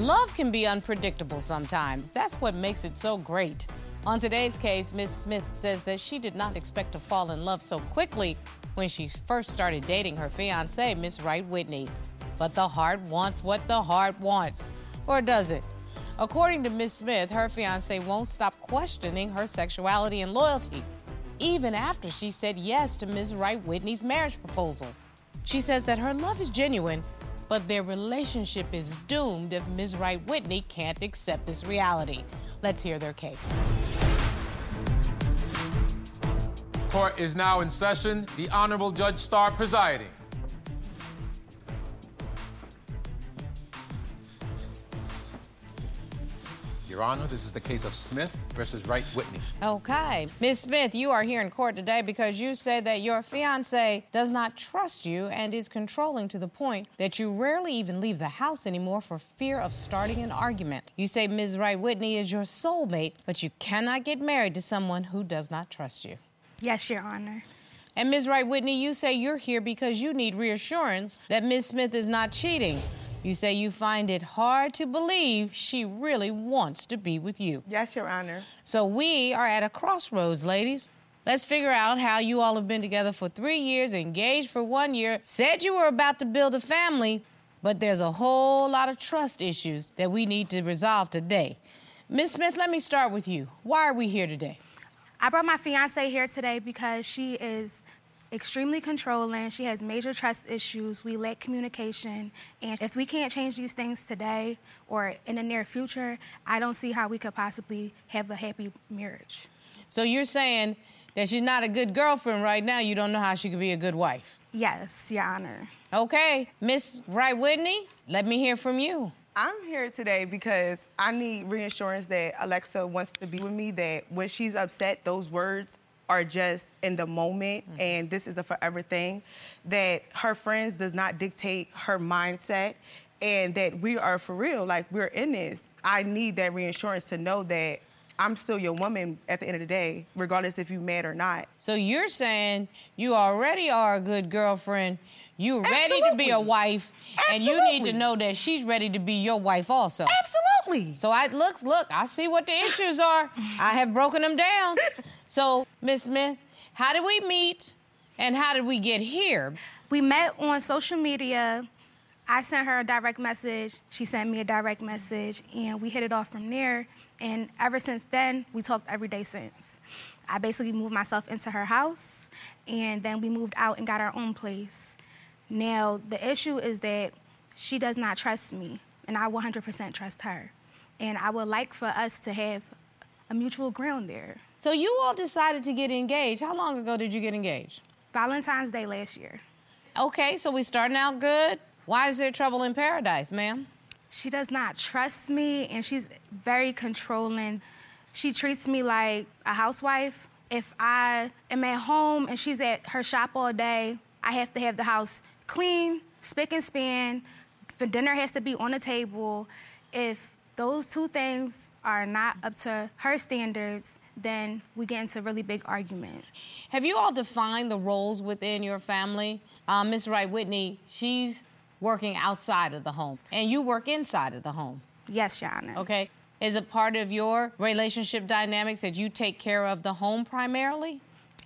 Love can be unpredictable sometimes. That's what makes it so great. On today's case, Ms. Smith says that she did not expect to fall in love so quickly when she first started dating her fiancé, Ms. Wright-Whitney. But the heart wants what the heart wants. Or does it? According to Ms. Smith, her fiancé won't stop questioning her sexuality and loyalty, even after she said yes to Ms. Wright-Whitney's marriage proposal. She says that her love is genuine, but their relationship is doomed if Ms. Wright-Whitney can't accept this reality. Let's hear their case. Court is now in session. The Honorable Judge Starr presiding. Your Honor, this is the case of Smith versus Wright-Whitney. Okay. Ms. Smith, you are here in court today because you say that your fiancé does not trust you and is controlling to the point that you rarely even leave the house anymore for fear of starting an argument. You say Ms. Wright-Whitney is your soulmate, but you cannot get married to someone who does not trust you. Yes, Your Honor. And Ms. Wright-Whitney, you say you're here because you need reassurance that Ms. Smith is not cheating. You say you find it hard to believe she really wants to be with you. Yes, Your Honor. So we are at a crossroads, ladies. Let's figure out how you all have been together for 3 years, engaged for 1 year, said you were about to build a family, but there's a whole lot of trust issues that we need to resolve today. Ms. Smith, let me start with you. Why are we here today? I brought my fiancée here today because she is extremely controlling. She has major trust issues. We lack communication. And if we can't change these things today or in the near future, I don't see how we could possibly have a happy marriage. So you're saying that she's not a good girlfriend right now. You don't know how she could be a good wife. Yes, Your Honor. Okay. Ms. Wright-Whitney, let me hear from you. I'm here today because I need reassurance that Alexa wants to be with me, that when she's upset, those words are just in the moment, and this is a forever thing, that her friends does not dictate her mindset, and that we are for real, like we're in this. I need that reassurance to know that I'm still your woman at the end of the day, regardless if you're mad or not. So you're saying you already are a good girlfriend, you're ready to be a wife, and you need to know that she's ready to be your wife also. Absolutely. So look, I see what the issues are. I have broken them down. So, Ms. Smith, how did we meet and how did we get here? We met on social media. I sent her a direct message. She sent me a direct message, and we hit it off from there. And ever since then, we talked every day since. I basically moved myself into her house, and then we moved out and got our own place. Now, the issue is that she does not trust me, and I 100% trust her. And I would like for us to have a mutual ground there. So you all decided to get engaged. How long ago did you get engaged? Valentine's Day last year. Okay, so we starting out good. Why is there trouble in paradise, ma'am? She does not trust me, and she's very controlling. She treats me like a housewife. If I am at home and she's at her shop all day, I have to have the house clean, spick and span. The dinner has to be on the table. If those two things are not up to her standards, then we get into really big arguments. Have you all defined the roles within your family? Ms. Wright-Whitney, she's working outside of the home, and you work inside of the home. Yes, Your Honor. Okay. Is it part of your relationship dynamics that you take care of the home primarily?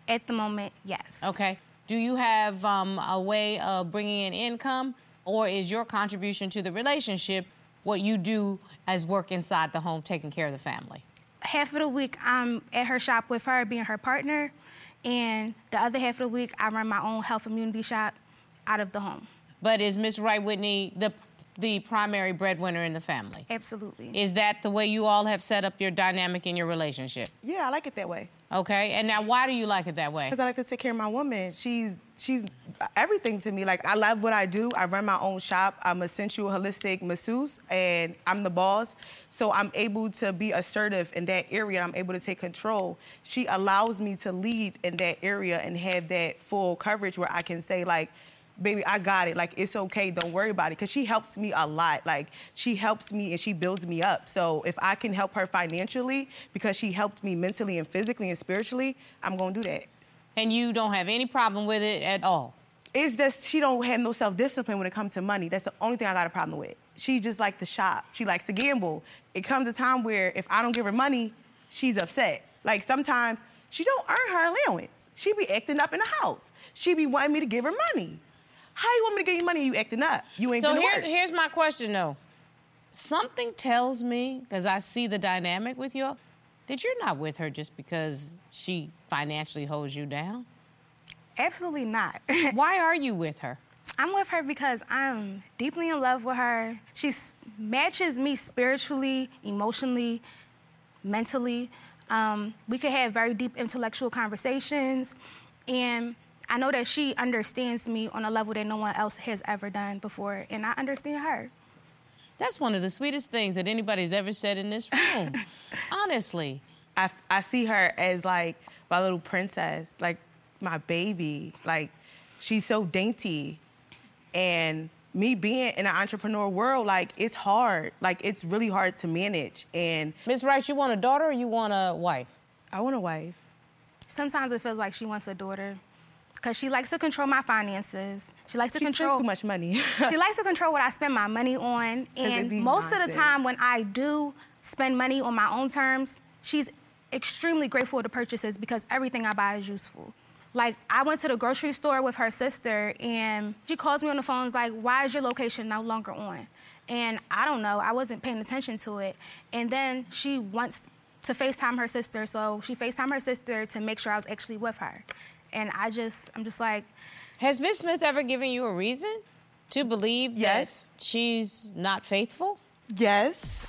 At the moment, yes. Okay. Do you have a way of bringing in income, or is your contribution to the relationship what you do as work inside the home, taking care of the family? Half of the week, I'm at her shop with her, being her partner, and the other half of the week, I run my own health immunity shop out of the home. But is Ms. Wright-Whitney the primary breadwinner in the family? Absolutely. Is that the way you all have set up your dynamic in your relationship? Yeah, I like it that way. Okay, and now why do you like it that way? Because I like to take care of my woman. She's everything to me. Like, I love what I do. I run my own shop. I'm a sensual, holistic masseuse, and I'm the boss. So I'm able to be assertive in that area. I'm able to take control. She allows me to lead in that area and have that full coverage where I can say, like, baby, I got it. Like, it's okay. Don't worry about it. Because she helps me a lot. Like, she helps me and she builds me up. So if I can help her financially because she helped me mentally and physically and spiritually, I'm going to do that. And you don't have any problem with it at all? It's just she don't have no self-discipline when it comes to money. That's the only thing I got a problem with. she just likes to shop. She likes to gamble. It comes a time where if I don't give her money, she's upset. Like, sometimes she don't earn her allowance. She be acting up in the house. She be wanting me to give her money. How you want me to give you money? You acting up. You ain't gonna work. So here's my question, though. Something tells me, because I see the dynamic with you all, that you're not with her just because she financially holds you down. Absolutely not. Why are you with her? I'm with her because I'm deeply in love with her. She matches me spiritually, emotionally, mentally. We could have very deep intellectual conversations, and I know that she understands me on a level that no one else has ever done before, and I understand her. That's one of the sweetest things that anybody's ever said in this room. Honestly. I see her as, like, my little princess, like, my baby. Like, she's so dainty. And me being in an entrepreneur world, like, it's hard. Like, it's really hard to manage. And Ms. Wright, you want a daughter or you want a wife? I want a wife. Sometimes it feels like she wants a daughter. Because she likes to control my finances. She likes to control... She spends too much money. She likes to control what I spend my money on. And most of the time when I do spend money on my own terms, she's extremely grateful to purchases because everything I buy is useful. Like, I went to the grocery store with her sister, and she calls me on the phone, like, why is your location no longer on? And I don't know. I wasn't paying attention to it. And then she wants to FaceTime her sister, so she FaceTimed her sister to make sure I was actually with her. And I'm just like... Has Ms. Smith ever given you a reason to believe that she's not faithful? Yes.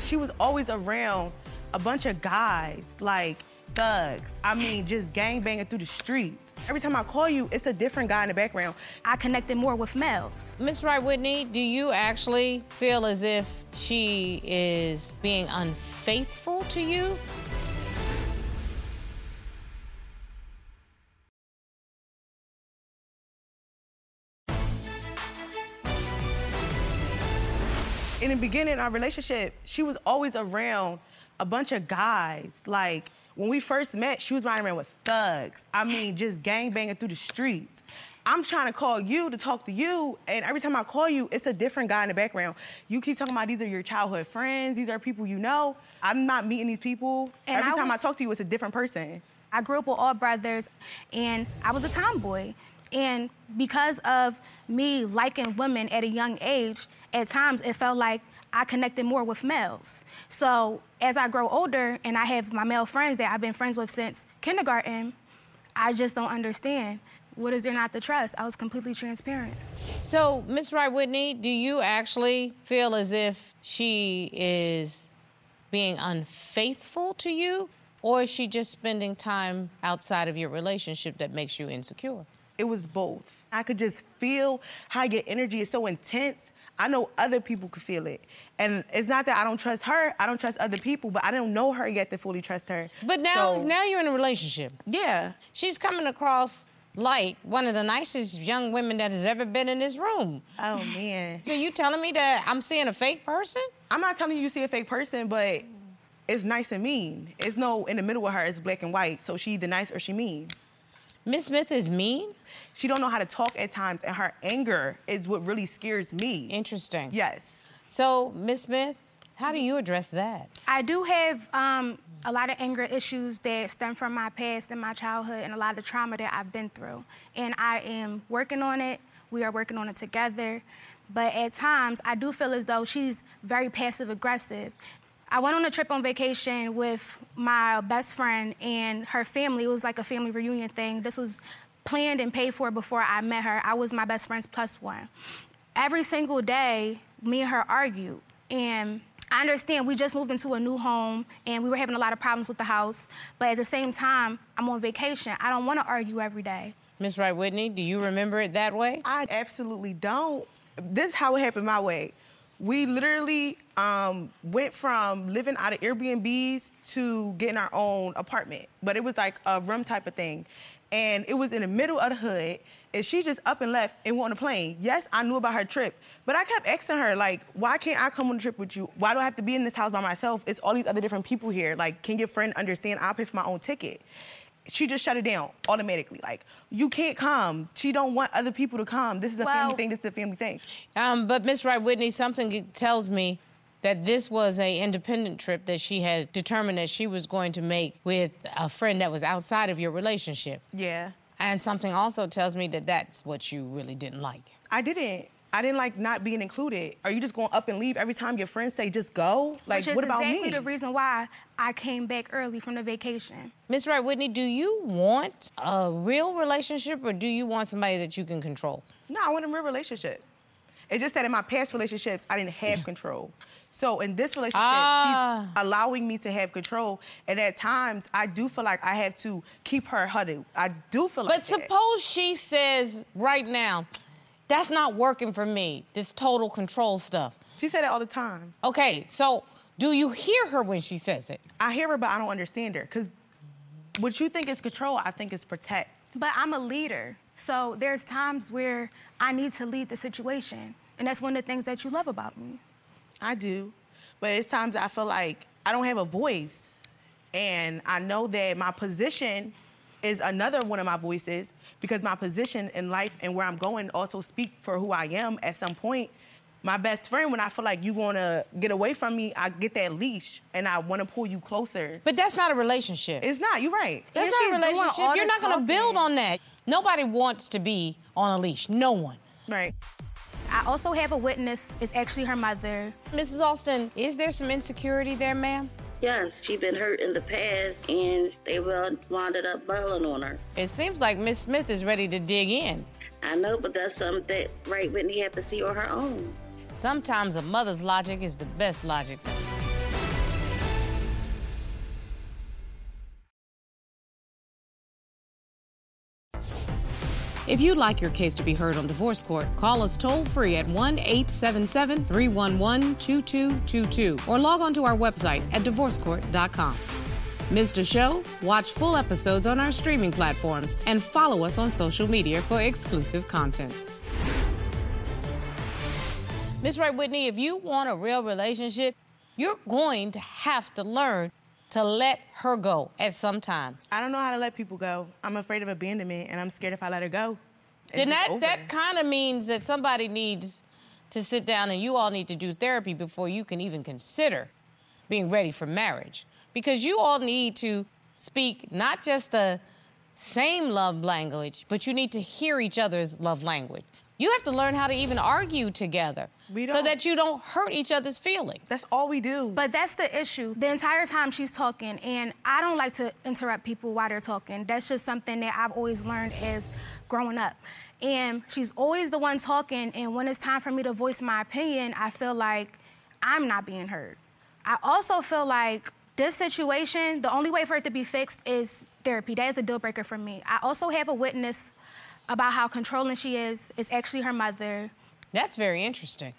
She was always around a bunch of guys, like thugs. I mean, just gangbanging through the streets. Every time I call you, it's a different guy in the background. I connected more with males. Ms. Wright-Whitney, do you actually feel as if she is being unfaithful to you? In the beginning, our relationship, she was always around a bunch of guys. Like, when we first met, she was riding around with thugs. I mean, just gangbanging through the streets. I'm trying to call you to talk to you, and every time I call you, it's a different guy in the background. You keep talking about these are your childhood friends, these are people you know. I'm not meeting these people. And every time I talk to you, it's a different person. I grew up with all brothers, and I was a tomboy. And because of me liking women at a young age, at times it felt like I connected more with males. So as I grow older and I have my male friends that I've been friends with since kindergarten, I just don't understand. What is there not to trust? I was completely transparent. So, Ms. Wright-Whitney, do you actually feel as if she is being unfaithful to you, or is she just spending time outside of your relationship that makes you insecure? It was both. I could just feel how your energy is so intense. I know other people could feel it. And it's not that I don't trust her. I don't trust other people, but I don't know her yet to fully trust her. But now you're in a relationship. Yeah. She's coming across like one of the nicest young women that has ever been in this room. Oh, man. So you telling me that I'm seeing a fake person? I'm not telling you see a fake person, but it's nice and mean. It's no in the middle with her. It's black and white. So she either nice or she mean. Ms. Smith is mean? She don't know how to talk at times, and her anger is what really scares me. Interesting. Yes. So, Ms. Smith, how do you address that? I do have a lot of anger issues that stem from my past and my childhood and a lot of trauma that I've been through. And I am working on it. We are working on it together. But at times, I do feel as though she's very passive-aggressive. I went on a trip on vacation with my best friend and her family. It was like a family reunion thing. This was planned and paid for before I met her. I was my best friend's plus one. Every single day, me and her argued. And I understand we just moved into a new home and we were having a lot of problems with the house. But at the same time, I'm on vacation. I don't want to argue every day. Ms. Wright-Whitney, do you remember it that way? I absolutely don't. This is how it happened my way. We literally went from living out of Airbnbs to getting our own apartment. But it was like a room type of thing. And it was in the middle of the hood. And she just up and left and went on a plane. Yes, I knew about her trip. But I kept asking her, like, why can't I come on a trip with you? Why do I have to be in this house by myself? It's all these other different people here. Like, can your friend understand? I'll pay for my own ticket. she just shut it down automatically. Like, you can't come. She don't want other people to come. This is a family thing. This is a family thing. But Ms. Wright-Whitney, something tells me that this was an independent trip that she had determined that she was going to make with a friend that was outside of your relationship. Yeah. And something also tells me that that's what you really didn't like. I didn't. I didn't like not being included. Are you just going up and leave every time your friends say, just go? Like, what about me? Which is exactly the reason why I came back early from the vacation. Ms. Wright-Whitney, do you want a real relationship or do you want somebody that you can control? No, I want a real relationship. It's just that in my past relationships, I didn't have control. So in this relationship, she's allowing me to have control. And at times, I do feel like I have to keep her huddled. I do feel like that. But suppose she says right now, that's not working for me, this total control stuff. She said it all the time. Okay, so do you hear her when she says it? I hear her, but I don't understand her. Because what you think is control, I think is protect. But I'm a leader. So there's times where I need to lead the situation. And that's one of the things that you love about me. I do. But it's times I feel like I don't have a voice. And I know that my position is another one of my voices because my position in life and where I'm going also speak for who I am at some point. My best friend, when I feel like you want to get away from me, I get that leash and I want to pull you closer. But that's not a relationship. It's not. You're right. That's not a relationship. You're not going to build on that. Nobody wants to be on a leash. No one. Right. I also have a witness. It's actually her mother. Mrs. Alston, is there some insecurity there, ma'am? Yes, she's been hurt in the past, and they wound up bailing on her. It seems like Ms. Smith is ready to dig in. I know, but that's something that Wright-Whitney had to see on her own. Sometimes a mother's logic is the best logic. If you'd like your case to be heard on Divorce Court, call us toll-free at 1-877-311-2222 or log on to our website at divorcecourt.com. Missed a show? Watch full episodes on our streaming platforms and follow us on social media for exclusive content. Ms. Wright-Whitney, if you want a real relationship, you're going to have to learn to let her go at some times. I don't know how to let people go. I'm afraid of abandonment, and I'm scared if I let her go. Then that kind of means that somebody needs to sit down and you all need to do therapy before you can even consider being ready for marriage. Because you all need to speak not just the same love language, but you need to hear each other's love language. You have to learn how to even argue together so that you don't hurt each other's feelings. That's all we do. But that's the issue. The entire time she's talking, and I don't like to interrupt people while they're talking. That's just something that I've always learned as growing up. And she's always the one talking, and when it's time for me to voice my opinion, I feel like I'm not being heard. I also feel like this situation, the only way for it to be fixed is therapy. That is a deal breaker for me. I also have a witness about how controlling she is. It's actually her mother. That's very interesting.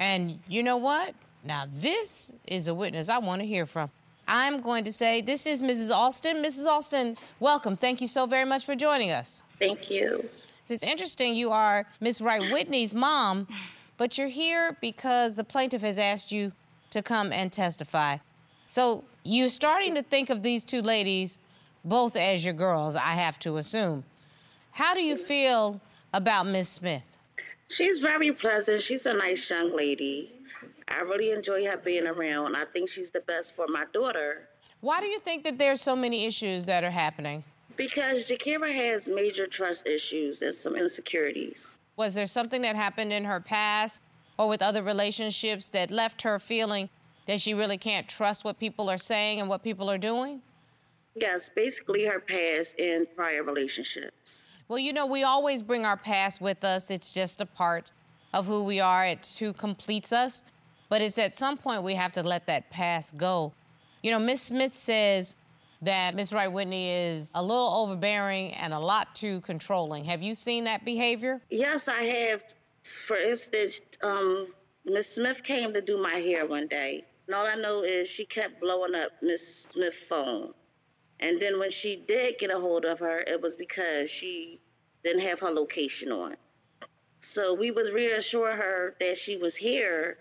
And you know what? Now, this is a witness I want to hear from. I'm going to say this is Mrs. Alston. Mrs. Alston, welcome. Thank you so very much for joining us. Thank you. It's interesting you are Ms. Wright-Whitney's mom, but you're here because the plaintiff has asked you to come and testify. So you're starting to think of these two ladies both as your girls, I have to assume. How do you feel about Ms. Smith? She's very pleasant. She's a nice young lady. I really enjoy her being around. I think she's the best for my daughter. Why do you think that there's so many issues that are happening? Because Jaqirah has major trust issues and some insecurities. Was there something that happened in her past or with other relationships that left her feeling that she really can't trust what people are saying and what people are doing? Yes, basically her past and prior relationships. Well, you know, we always bring our past with us. It's just a part of who we are. It's who completes us. But it's at some point we have to let that past go. You know, Ms. Smith says that Ms. Wright-Whitney is a little overbearing and a lot too controlling. Have you seen that behavior? Yes, I have. For instance, Ms. Smith came to do my hair one day. And all I know is she kept blowing up Ms. Smith's phone. And then when she did get a hold of her, it was because she didn't have her location on. So we was reassuring her that she was here.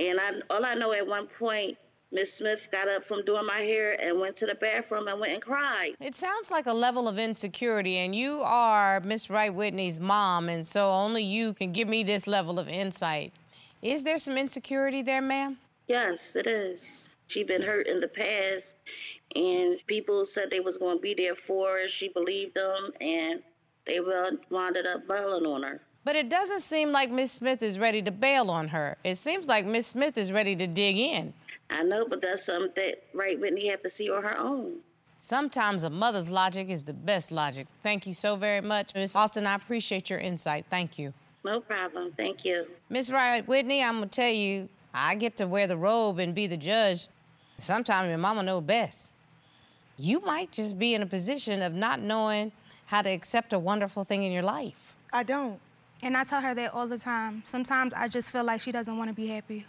And all I know at one point, Ms. Smith got up from doing my hair and went to the bathroom and went and cried. It sounds like a level of insecurity, and you are Ms. Wright-Whitney's mom, and so only you can give me this level of insight. Is there some insecurity there, ma'am? Yes, it is. She's been hurt in the past, and people said they was going to be there for her. She believed them, and they wound up bailing on her. But it doesn't seem like Ms. Smith is ready to bail on her. It seems like Ms. Smith is ready to dig in. I know, but that's something that Wright-Whitney had to see on her own. Sometimes a mother's logic is the best logic. Thank you so very much. Ms. Austin, I appreciate your insight. Thank you. No problem. Thank you. Ms. Wright-Whitney, I'm going to tell you, I get to wear the robe and be the judge. Sometimes your mama knows best. You might just be in a position of not knowing how to accept a wonderful thing in your life. I don't. And I tell her that all the time. Sometimes I just feel like she doesn't want to be happy.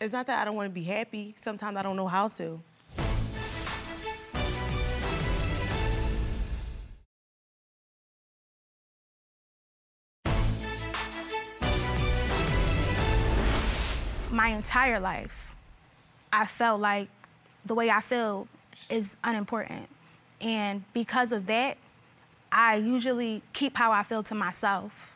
It's not that I don't want to be happy. Sometimes I don't know how to. My entire life, I felt like the way I feel is unimportant. And because of that, I usually keep how I feel to myself.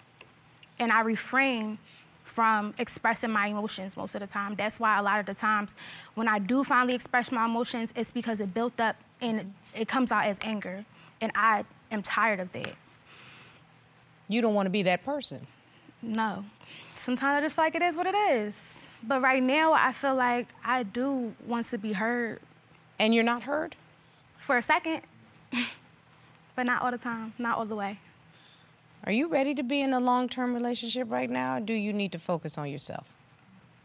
And I refrain from expressing my emotions most of the time. That's why a lot of the times when I do finally express my emotions, it's because it built up and it comes out as anger. And I am tired of that. You don't want to be that person. No. Sometimes I just feel like it is what it is. But right now, I feel like I do want to be heard. And you're not heard? For a second. But not all the time, not all the way. Are you ready to be in a long-term relationship right now, or do you need to focus on yourself?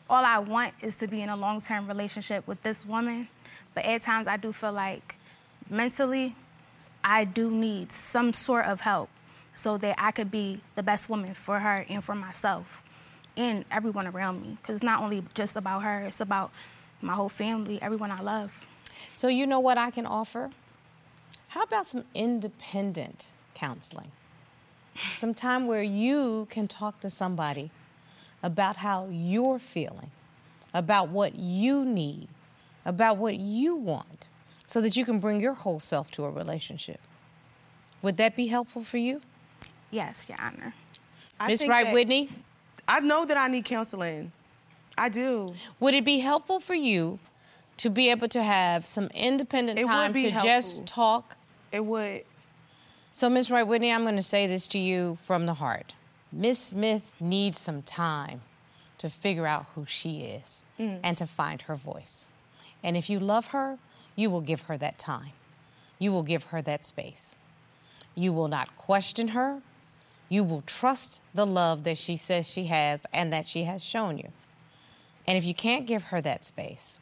All I want is to be in a long-term relationship with this woman, but at times I do feel like mentally I do need some sort of help so that I could be the best woman for her and for myself and everyone around me, because it's not only just about her, it's about my whole family, everyone I love. So you know what I can offer? How about some independent counseling? Some time where you can talk to somebody about how you're feeling, about what you need, about what you want, so that you can bring your whole self to a relationship. Would that be helpful for you? Yes, Your Honor. Ms. Wright-Whitney? I know that I need counseling. I do. Would it be helpful for you to be able to have some independent time to just talk? It would. So, Ms. Wright-Whitney, I'm going to say this to you from the heart. Ms. Smith needs some time to figure out who she is and to find her voice. And if you love her, you will give her that time. You will give her that space. You will not question her. You will trust the love that she says she has and that she has shown you. And if you can't give her that space,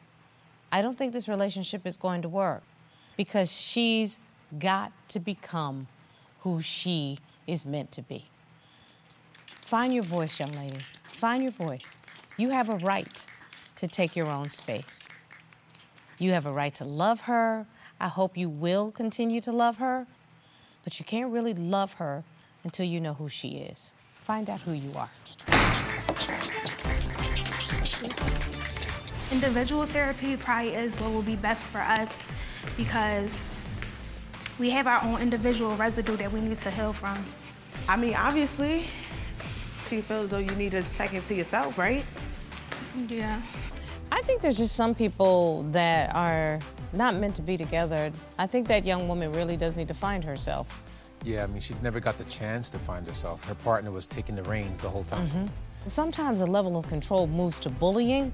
I don't think this relationship is going to work, because she's got to become who she is meant to be. Find your voice, young lady. Find your voice. You have a right to take your own space. You have a right to love her. I hope you will continue to love her, but you can't really love her until you know who she is. Find out who you are. Individual therapy probably is what will be best for us, because we have our own individual residue that we need to heal from. I mean, obviously, she feels though you need a second to yourself, right? Yeah. I think there's just some people that are not meant to be together. I think that young woman really does need to find herself. Yeah, I mean, she's never got the chance to find herself. Her partner was taking the reins the whole time. Sometimes the level of control moves to bullying,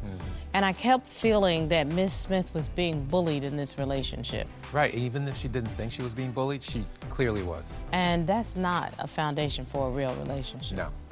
and I kept feeling that Ms. Smith was being bullied in this relationship. Right, even if she didn't think she was being bullied, she clearly was. And that's not a foundation for a real relationship. No.